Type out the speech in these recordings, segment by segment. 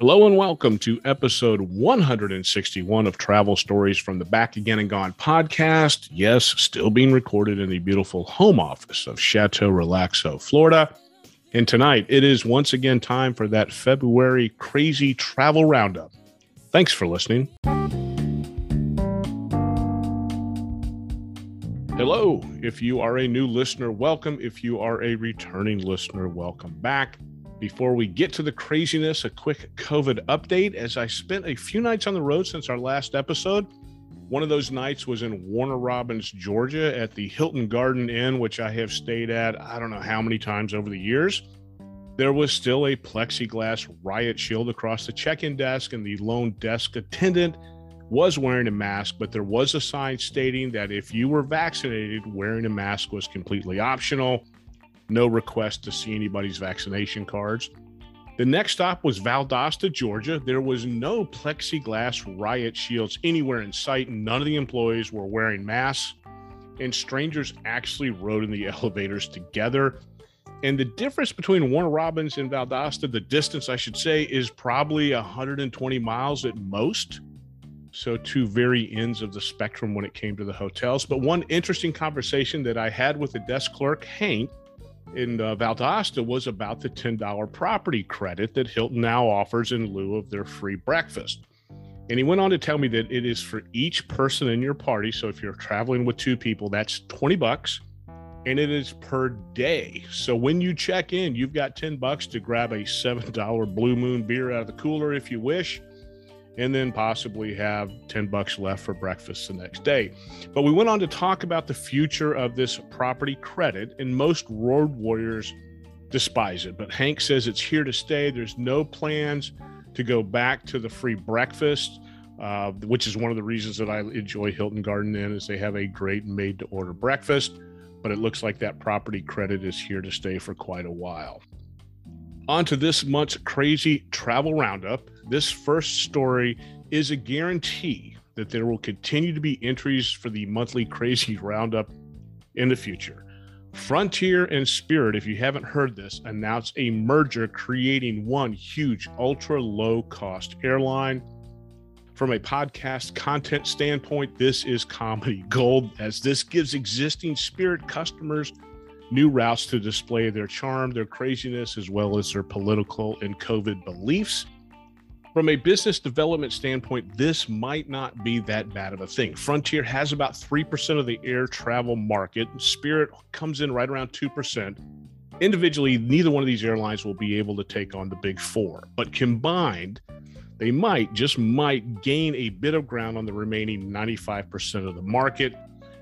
Hello and welcome to episode 161 of Travel Stories from the Back Again and Gone podcast. Yes, still being recorded in the beautiful home office of Chateau Relaxo, Florida. And tonight it is once again time for that February crazy travel roundup. Thanks for listening. Hello. If you are a new listener, welcome. If you are a returning listener, welcome back. Before we get to the craziness, a quick COVID update. As I spent a few nights on the road since our last episode, one of those nights was in Warner Robins, Georgia at the Hilton Garden Inn, which I have stayed at I don't know how many times over the years. There was still a plexiglass riot shield across the check-in desk, and the lone desk attendant was wearing a mask, but there was a sign stating that if you were vaccinated, wearing a mask was completely optional. No request to see anybody's vaccination cards. The next stop was Valdosta, Georgia. There was no plexiglass riot shields anywhere in sight. None of the employees were wearing masks, and strangers actually rode in the elevators together. And the difference between Warner Robins and Valdosta, the distance I should say, is probably 120 miles at most. So two very ends of the spectrum when it came to the hotels. But one interesting conversation that I had with the desk clerk, Hank, in Valdosta was about the $10 property credit that Hilton now offers in lieu of their free breakfast. And he went on to tell me that it is for each person in your party. So if you're traveling with two people, that's 20 bucks and it is per day. So when you check in, you've got 10 bucks to grab a $7 Blue Moon beer out of the cooler if you wish, and then possibly have 10 bucks left for breakfast the next day. But we went on to talk about the future of this property credit, and most road warriors despise it. But Hank says it's here to stay. There's no plans to go back to the free breakfast, which is one of the reasons that I enjoy Hilton Garden Inn, is they have a great made-to-order breakfast. But it looks like that property credit is here to stay for quite a while. On to this month's crazy travel roundup. This first story is a guarantee that there will continue to be entries for the monthly crazy roundup in the future. Frontier and Spirit, if you haven't heard this, announced a merger, creating one huge ultra low cost airline. From a podcast content standpoint, this is comedy gold, as this gives existing Spirit customers new routes to display their charm, their craziness, as well as their political and COVID beliefs. From a business development standpoint, this might not be that bad of a thing. Frontier has about 3% of the air travel market. Spirit comes in right around 2%. Individually, neither one of these airlines will be able to take on the big four, but combined, they might, just might, gain a bit of ground on the remaining 95% of the market.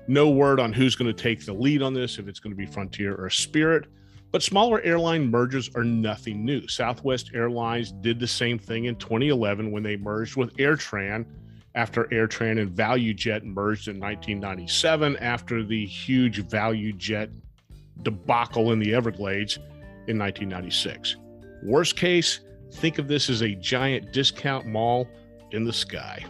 No word on who's going to take the lead on this, if it's going to be Frontier or Spirit, but smaller airline mergers are nothing new. Southwest Airlines did the same thing in 2011 when they merged with AirTran, after AirTran and ValueJet merged in 1997 after the huge ValueJet debacle in the Everglades in 1996. Worst case, think of this as a giant discount mall in the sky.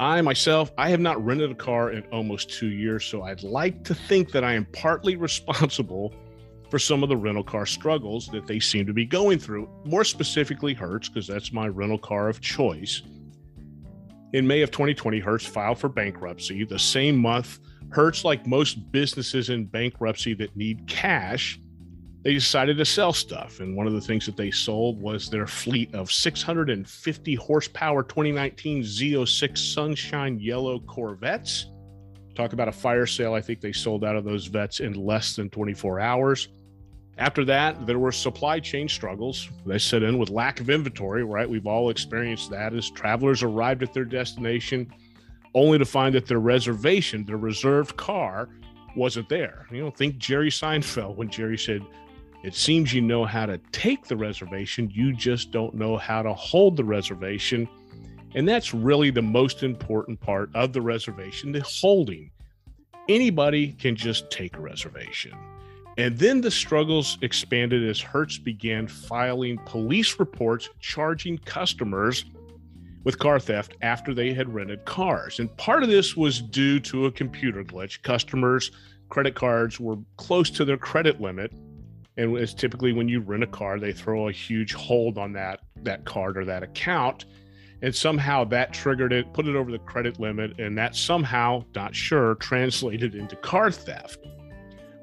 I have not rented a car in almost 2 years, so I'd like to think that I am partly responsible for some of the rental car struggles that they seem to be going through. More specifically, Hertz, because that's my rental car of choice. In May of 2020, Hertz filed for bankruptcy. The same month, Hertz, like most businesses in bankruptcy that need cash, they decided to sell stuff. And one of the things that they sold was their fleet of 650 horsepower 2019 Z06 Sunshine Yellow Corvettes. Talk about a fire sale. I think they sold out of those vets in less than 24 hours. After that, there were supply chain struggles. They set in with lack of inventory, right? We've all experienced that, as travelers arrived at their destination only to find that their reserved car, wasn't there. You know, think Jerry Seinfeld when Jerry said, "It seems you know how to take the reservation, you just don't know how to hold the reservation." And that's really the most important part of the reservation, the holding. Anybody can just take a reservation. And then the struggles expanded as Hertz began filing police reports charging customers with car theft after they had rented cars. And part of this was due to a computer glitch. Customers' credit cards were close to their credit limit. And it's typically when you rent a car, they throw a huge hold on that that card or that account, and somehow that triggered it, put it over the credit limit, and that somehow, not sure, translated into car theft.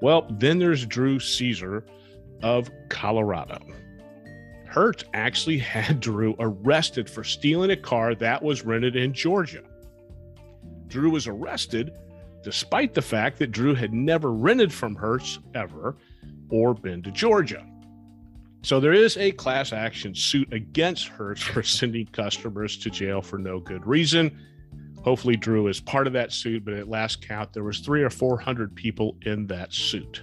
Well, then there's Drew Caesar of Colorado. Hertz actually had Drew arrested for stealing a car that was rented in Georgia. Drew was arrested despite the fact that Drew had never rented from Hertz ever or been to Georgia. So there is a class action suit against Hertz for sending customers to jail for no good reason. Hopefully Drew is part of that suit, but at last count, there was 300 or 400 people in that suit.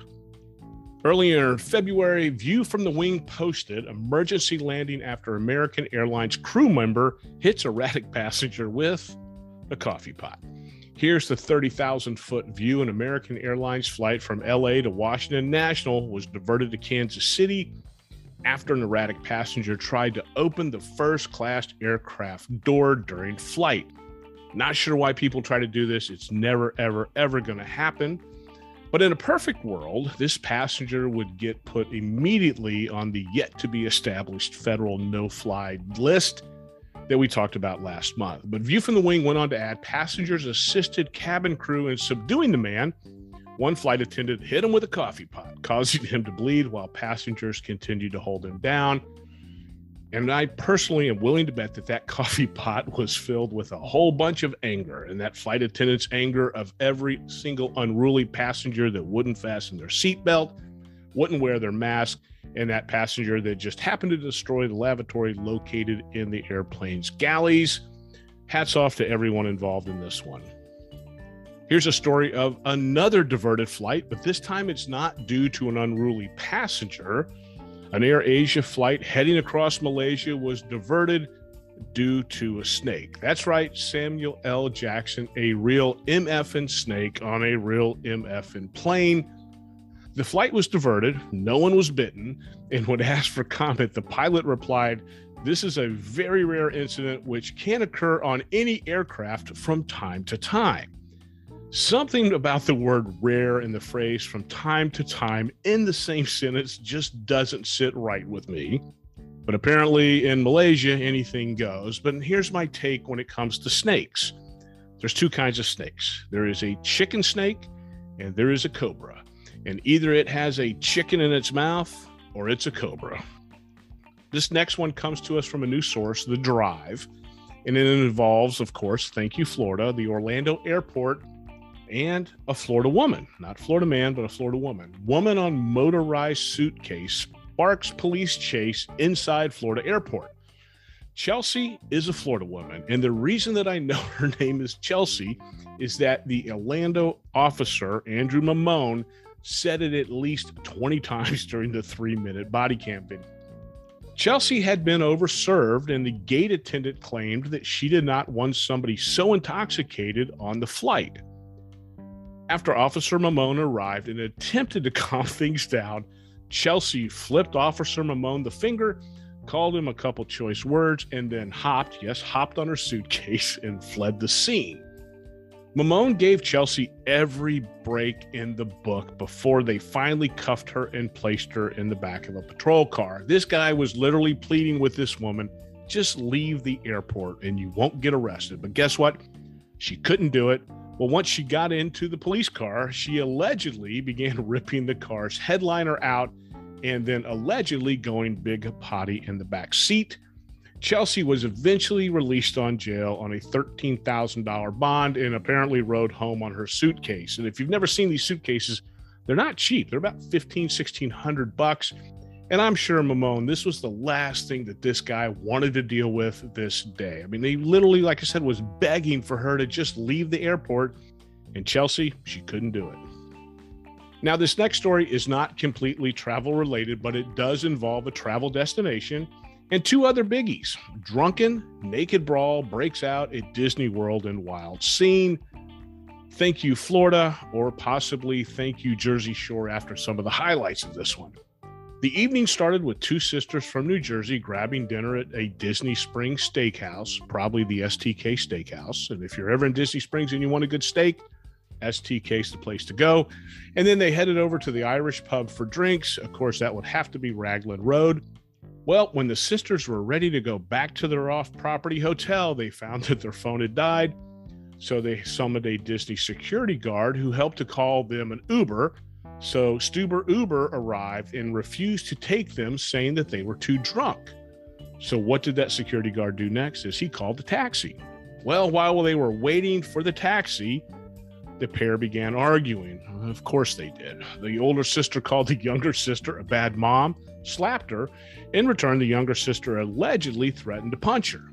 Earlier in February, View from the Wing posted emergency landing after American Airlines crew member hits erratic passenger with a coffee pot. Here's the 30,000-foot view. An American Airlines flight from LA to Washington National was diverted to Kansas City after an erratic passenger tried to open the first-class aircraft door during flight. Not sure why people try to do this. It's never, ever, ever going to happen. But in a perfect world, this passenger would get put immediately on the yet-to-be-established federal no-fly list that we talked about last month. But View from the Wing went on to add, passengers assisted cabin crew in subduing the man. One flight attendant hit him with a coffee pot, causing him to bleed while passengers continued to hold him down. And I personally am willing to bet that that coffee pot was filled with a whole bunch of anger, and that flight attendant's anger of every single unruly passenger that wouldn't fasten their seatbelt, wouldn't wear their mask, and that passenger that just happened to destroy the lavatory located in the airplane's galleys. Hats off to everyone involved in this one. Here's a story of another diverted flight, but this time it's not due to an unruly passenger. An Air Asia flight heading across Malaysia was diverted due to a snake. That's right, Samuel L. Jackson, a real MFN snake on a real MFN plane. The flight was diverted, no one was bitten, and when asked for comment, the pilot replied, "This is a very rare incident which can occur on any aircraft from time to time." Something about the word rare and the phrase from time to time in the same sentence just doesn't sit right with me. But apparently in Malaysia, anything goes. But here's my take when it comes to snakes. There's two kinds of snakes. There is a chicken snake and there is a cobra. And either it has a chicken in its mouth or it's a cobra. This next one comes to us from a new source, The Drive. And it involves, of course, thank you, Florida, the Orlando airport, and a Florida woman, not Florida man, but a Florida woman. Woman on motorized suitcase sparks police chase inside Florida airport. Chelsea is a Florida woman. And the reason that I know her name is Chelsea is that the Orlando officer, Andrew Mamone, said it at least 20 times during the 3-minute body cam video. Chelsea had been overserved, and the gate attendant claimed that she did not want somebody so intoxicated on the flight. After Officer Mamone arrived and attempted to calm things down, Chelsea flipped Officer Mamone the finger, called him a couple choice words, and then hopped, yes, hopped on her suitcase and fled the scene. Mamone gave Chelsea every break in the book before they finally cuffed her and placed her in the back of a patrol car. This guy was literally pleading with this woman, just leave the airport and you won't get arrested. But guess what? She couldn't do it. Well, once she got into the police car, she allegedly began ripping the car's headliner out and then allegedly going big potty in the back seat. Chelsea was eventually released on jail on a $13,000 bond and apparently rode home on her suitcase. And if you've never seen these suitcases, they're not cheap. They're about $1,500, $1,600. And I'm sure, Mamone, this was the last thing that this guy wanted to deal with this day. I mean, they literally, like I said, was begging for her to just leave the airport. And Chelsea, she couldn't do it. Now, this next story is not completely travel related, but it does involve a travel destination and two other biggies. Drunken, naked brawl breaks out at Disney World in Wild Scene. Thank you, Florida, or possibly thank you, Jersey Shore, after some of the highlights of this one. The evening started with two sisters from New Jersey grabbing dinner at a Disney Springs steakhouse, probably the STK Steakhouse. And if you're ever in Disney Springs and you want a good steak, STK's the place to go. And then they headed over to the Irish pub for drinks. Of course, that would have to be Raglan Road. Well, when the sisters were ready to go back to their off-property hotel, they found that their phone had died. So they summoned a Disney security guard who helped to call them an Uber. So Stuber Uber arrived and refused to take them, saying that they were too drunk. So what did that security guard do next? Is he called the taxi. Well, while they were waiting for the taxi, the pair began arguing. Of course they did. The older sister called the younger sister a bad mom, slapped her. In return, the younger sister allegedly threatened to punch her.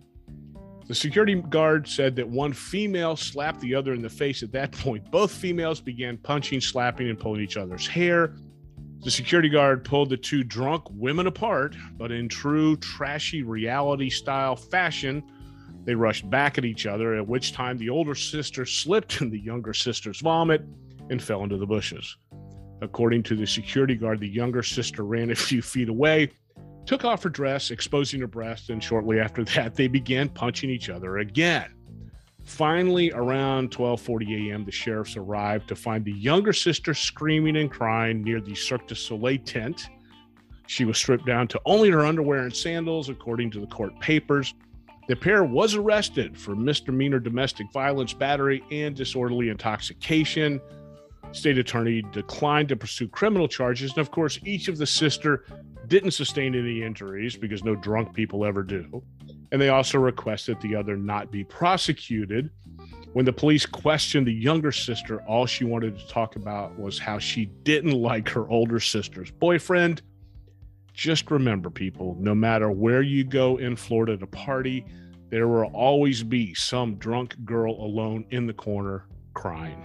The security guard said that one female slapped the other in the face. At that point, both females began punching, slapping, and pulling each other's hair. The security guard pulled the two drunk women apart, but in true trashy reality style fashion, they rushed back at each other, at which time the older sister slipped in the younger sister's vomit and fell into the bushes. According to the security guard, the younger sister ran a few feet away, took off her dress, exposing her breast, and shortly after that, they began punching each other again. Finally, around 12:40 a.m., the sheriffs arrived to find the younger sister screaming and crying near the Cirque du Soleil tent. She was stripped down to only her underwear and sandals, according to the court papers. The pair was arrested for misdemeanor domestic violence, battery, and disorderly intoxication. State attorney declined to pursue criminal charges, and of course, each of the sister didn't sustain any injuries because no drunk people ever do. And they also requested the other not be prosecuted. When the police questioned the younger sister, all she wanted to talk about was how she didn't like her older sister's boyfriend. Just remember, people, no matter where you go in Florida to party, there will always be some drunk girl alone in the corner crying.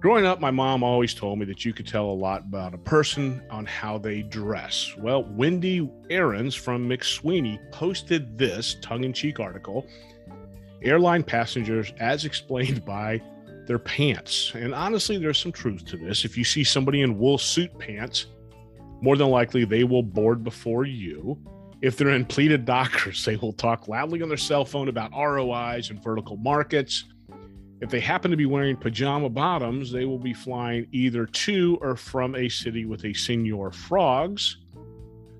Growing up, my mom always told me that you could tell a lot about a person on how they dress. Well, Wendy Ahrers from McSweeney posted this tongue-in-cheek article, Airline Passengers as Explained by Their Pants. And honestly, there's some truth to this. If you see somebody in wool suit pants, more than likely they will board before you. If they're in pleated dockers, they will talk loudly on their cell phone about ROIs and vertical markets. If they happen to be wearing pajama bottoms, they will be flying either to or from a city with a Senor Frogs.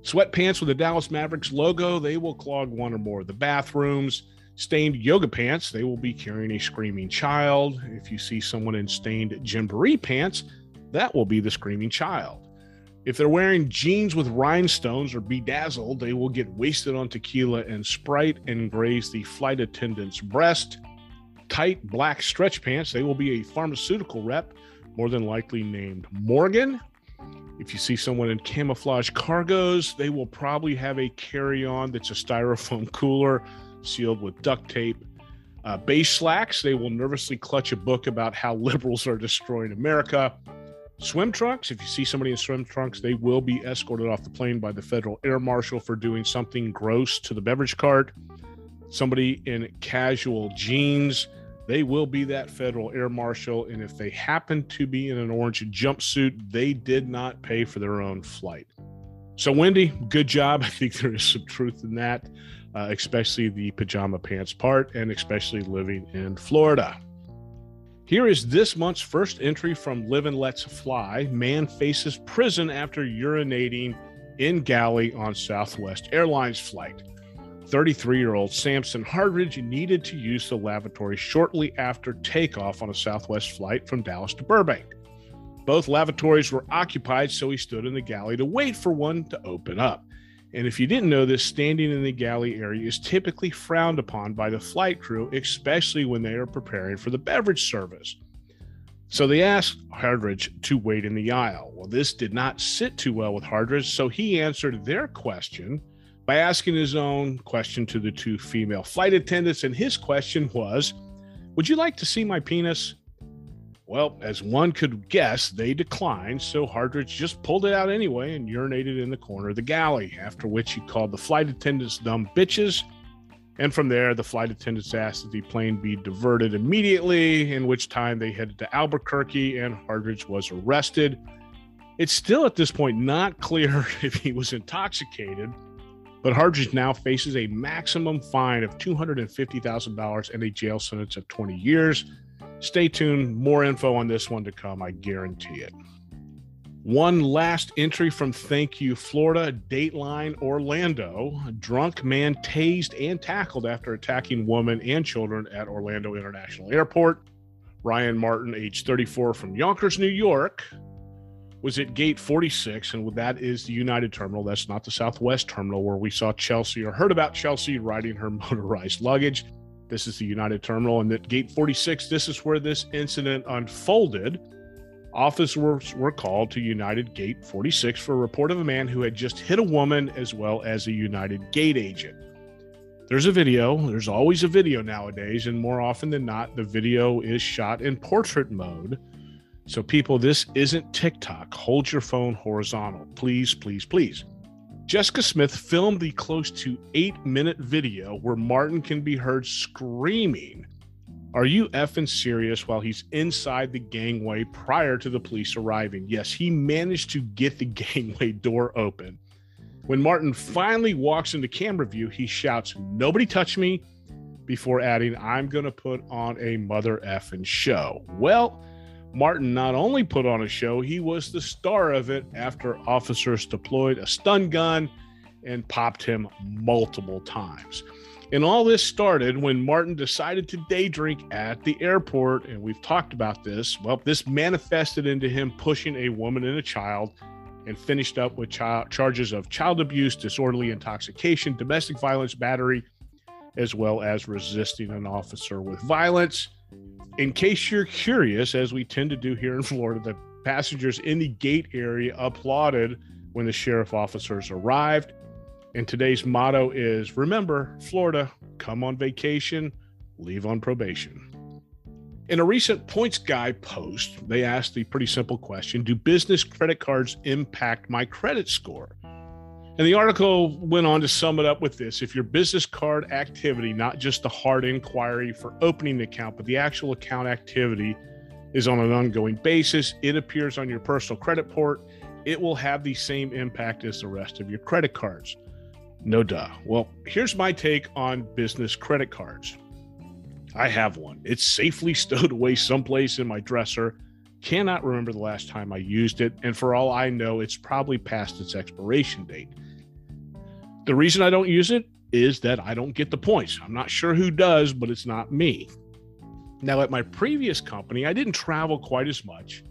Sweatpants with the Dallas Mavericks logo, they will clog one or more of the bathrooms. Stained yoga pants, they will be carrying a screaming child. If you see someone in stained Jamboree pants, that will be the screaming child. If they're wearing jeans with rhinestones or bedazzled, they will get wasted on tequila and Sprite and graze the flight attendant's breast. Tight black stretch pants, they will be a pharmaceutical rep, more than likely named Morgan. If you see someone in camouflage cargos, they will probably have a carry-on that's a styrofoam cooler sealed with duct tape. Beige slacks, they will nervously clutch a book about how liberals are destroying America. Swim trunks, if you see somebody in swim trunks, they will be escorted off the plane by the federal air marshal for doing something gross to the beverage cart. Somebody in casual jeans, they will be that federal air marshal, and if they happen to be in an orange jumpsuit, they did not pay for their own flight. So, Wendy, good job. I think there is some truth in that, especially the pajama pants part, and especially living in Florida. Here is this month's first entry from Live and Let's Fly. Man faces prison after urinating in galley on Southwest Airlines flight. 33-year-old Samson Hardridge needed to use the lavatory shortly after takeoff on a Southwest flight from Dallas to Burbank. Both lavatories were occupied, so he stood in the galley to wait for one to open up. And if you didn't know this, standing in the galley area is typically frowned upon by the flight crew, especially when they are preparing for the beverage service. So they asked Hardridge to wait in the aisle. Well, this did not sit too well with Hardridge, so he answered their question by asking his own question to the two female flight attendants, and his question was, "Would you like to see my penis?" Well, as one could guess, they declined, so Hardridge just pulled it out anyway and urinated in the corner of the galley, after which he called the flight attendants dumb bitches, and from there, the flight attendants asked that the plane be diverted immediately, in which time they headed to Albuquerque, and Hardridge was arrested. It's still at this point not clear if he was intoxicated, but Hardridge now faces a maximum fine of $250,000 and a jail sentence of 20 years. Stay tuned. More info on this one to come, I guarantee it. One last entry from Thank You Florida, Dateline Orlando. A drunk man tased and tackled after attacking woman and children at Orlando International Airport. Ryan Martin, age 34, from Yonkers, New York, was at gate 46, and that is the United Terminal. That's not the Southwest Terminal where we saw Chelsea or heard about Chelsea riding her motorized luggage. This is the United Terminal, and at gate 46, this is where this incident unfolded. Officers were called to United Gate 46 for a report of a man who had just hit a woman as well as a United Gate agent. There's a video. There's always a video nowadays, and more often than not, the video is shot in portrait mode. So people, this isn't TikTok. Hold your phone horizontal. Please, please, please. Jessica Smith filmed the close to 8-minute video where Martin can be heard screaming, "Are you effing serious?" while he's inside the gangway prior to the police arriving. Yes, he managed to get the gangway door open. When Martin finally walks into camera view, he shouts, "Nobody touch me," before adding, "I'm going to put on a mother effing show." Well, Martin not only put on a show, he was the star of it after officers deployed a stun gun and popped him multiple times. And all this started when Martin decided to day drink at the airport, and we've talked about this. Well, this manifested into him pushing a woman and a child and finished up with charges of child abuse, disorderly intoxication, domestic violence, battery, as well as resisting an officer with violence. In case you're curious, as we tend to do here in Florida, the passengers in the gate area applauded when the sheriff officers arrived. And today's motto is, remember, Florida, come on vacation, leave on probation. In a recent Points Guy post, they asked the pretty simple question, do business credit cards impact my credit score? And the article went on to sum it up with this. If your business card activity, not just the hard inquiry for opening the account, but the actual account activity is on an ongoing basis, it appears on your personal credit report, it will have the same impact as the rest of your credit cards. No duh. Well, here's my take on business credit cards. I have one. It's safely stowed away someplace in my dresser. Cannot remember the last time I used it. And for all I know, it's probably past its expiration date. The reason I don't use it is that I don't get the points. I'm not sure who does, but it's not me. Now, at my previous company, I didn't travel quite as much.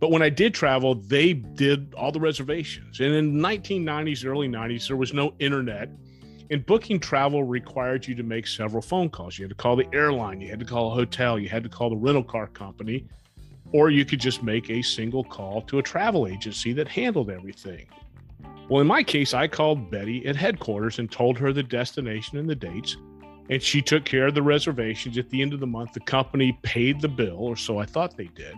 But when I did travel, they did all the reservations. And in the 1990s, early 90s, there was no internet. And booking travel required you to make several phone calls. You had to call the airline. You had to call a hotel. You had to call the rental car company. Or you could just make a single call to a travel agency that handled everything. Well, in my case, I called Betty at headquarters and told her the destination and the dates. And she took care of the reservations. At the end of the month, the company paid the bill, or so I thought they did.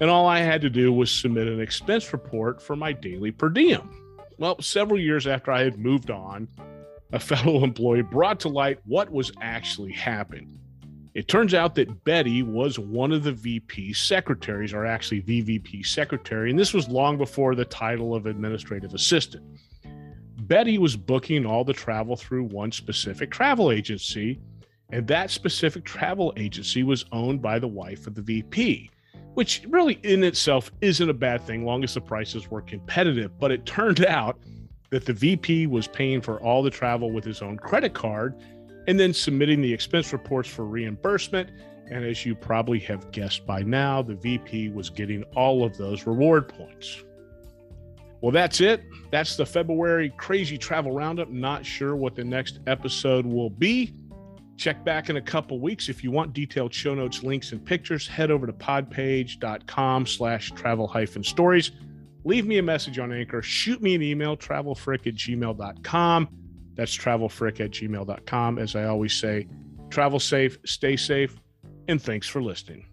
And all I had to do was submit an expense report for my daily per diem. Well, several years after I had moved on, a fellow employee brought to light what was actually happening. It turns out that Betty was one of the VP secretaries, or actually the VP secretary, and this was long before the title of administrative assistant. Betty was booking all the travel through one specific travel agency, and that specific travel agency was owned by the wife of the VP. Which really in itself isn't a bad thing, long as the prices were competitive. But it turned out that the VP was paying for all the travel with his own credit card and then submitting the expense reports for reimbursement. And as you probably have guessed by now, the VP was getting all of those reward points. Well, that's it. That's the February Crazy Travel Roundup. Not sure what the next episode will be. Check back in a couple weeks. If you want detailed show notes, links, and pictures, head over to podpage.com/travel-stories. Leave me a message on Anchor. Shoot me an email, travelfrick@gmail.com. That's travelfrick@gmail.com. As I always say, travel safe, stay safe, and thanks for listening.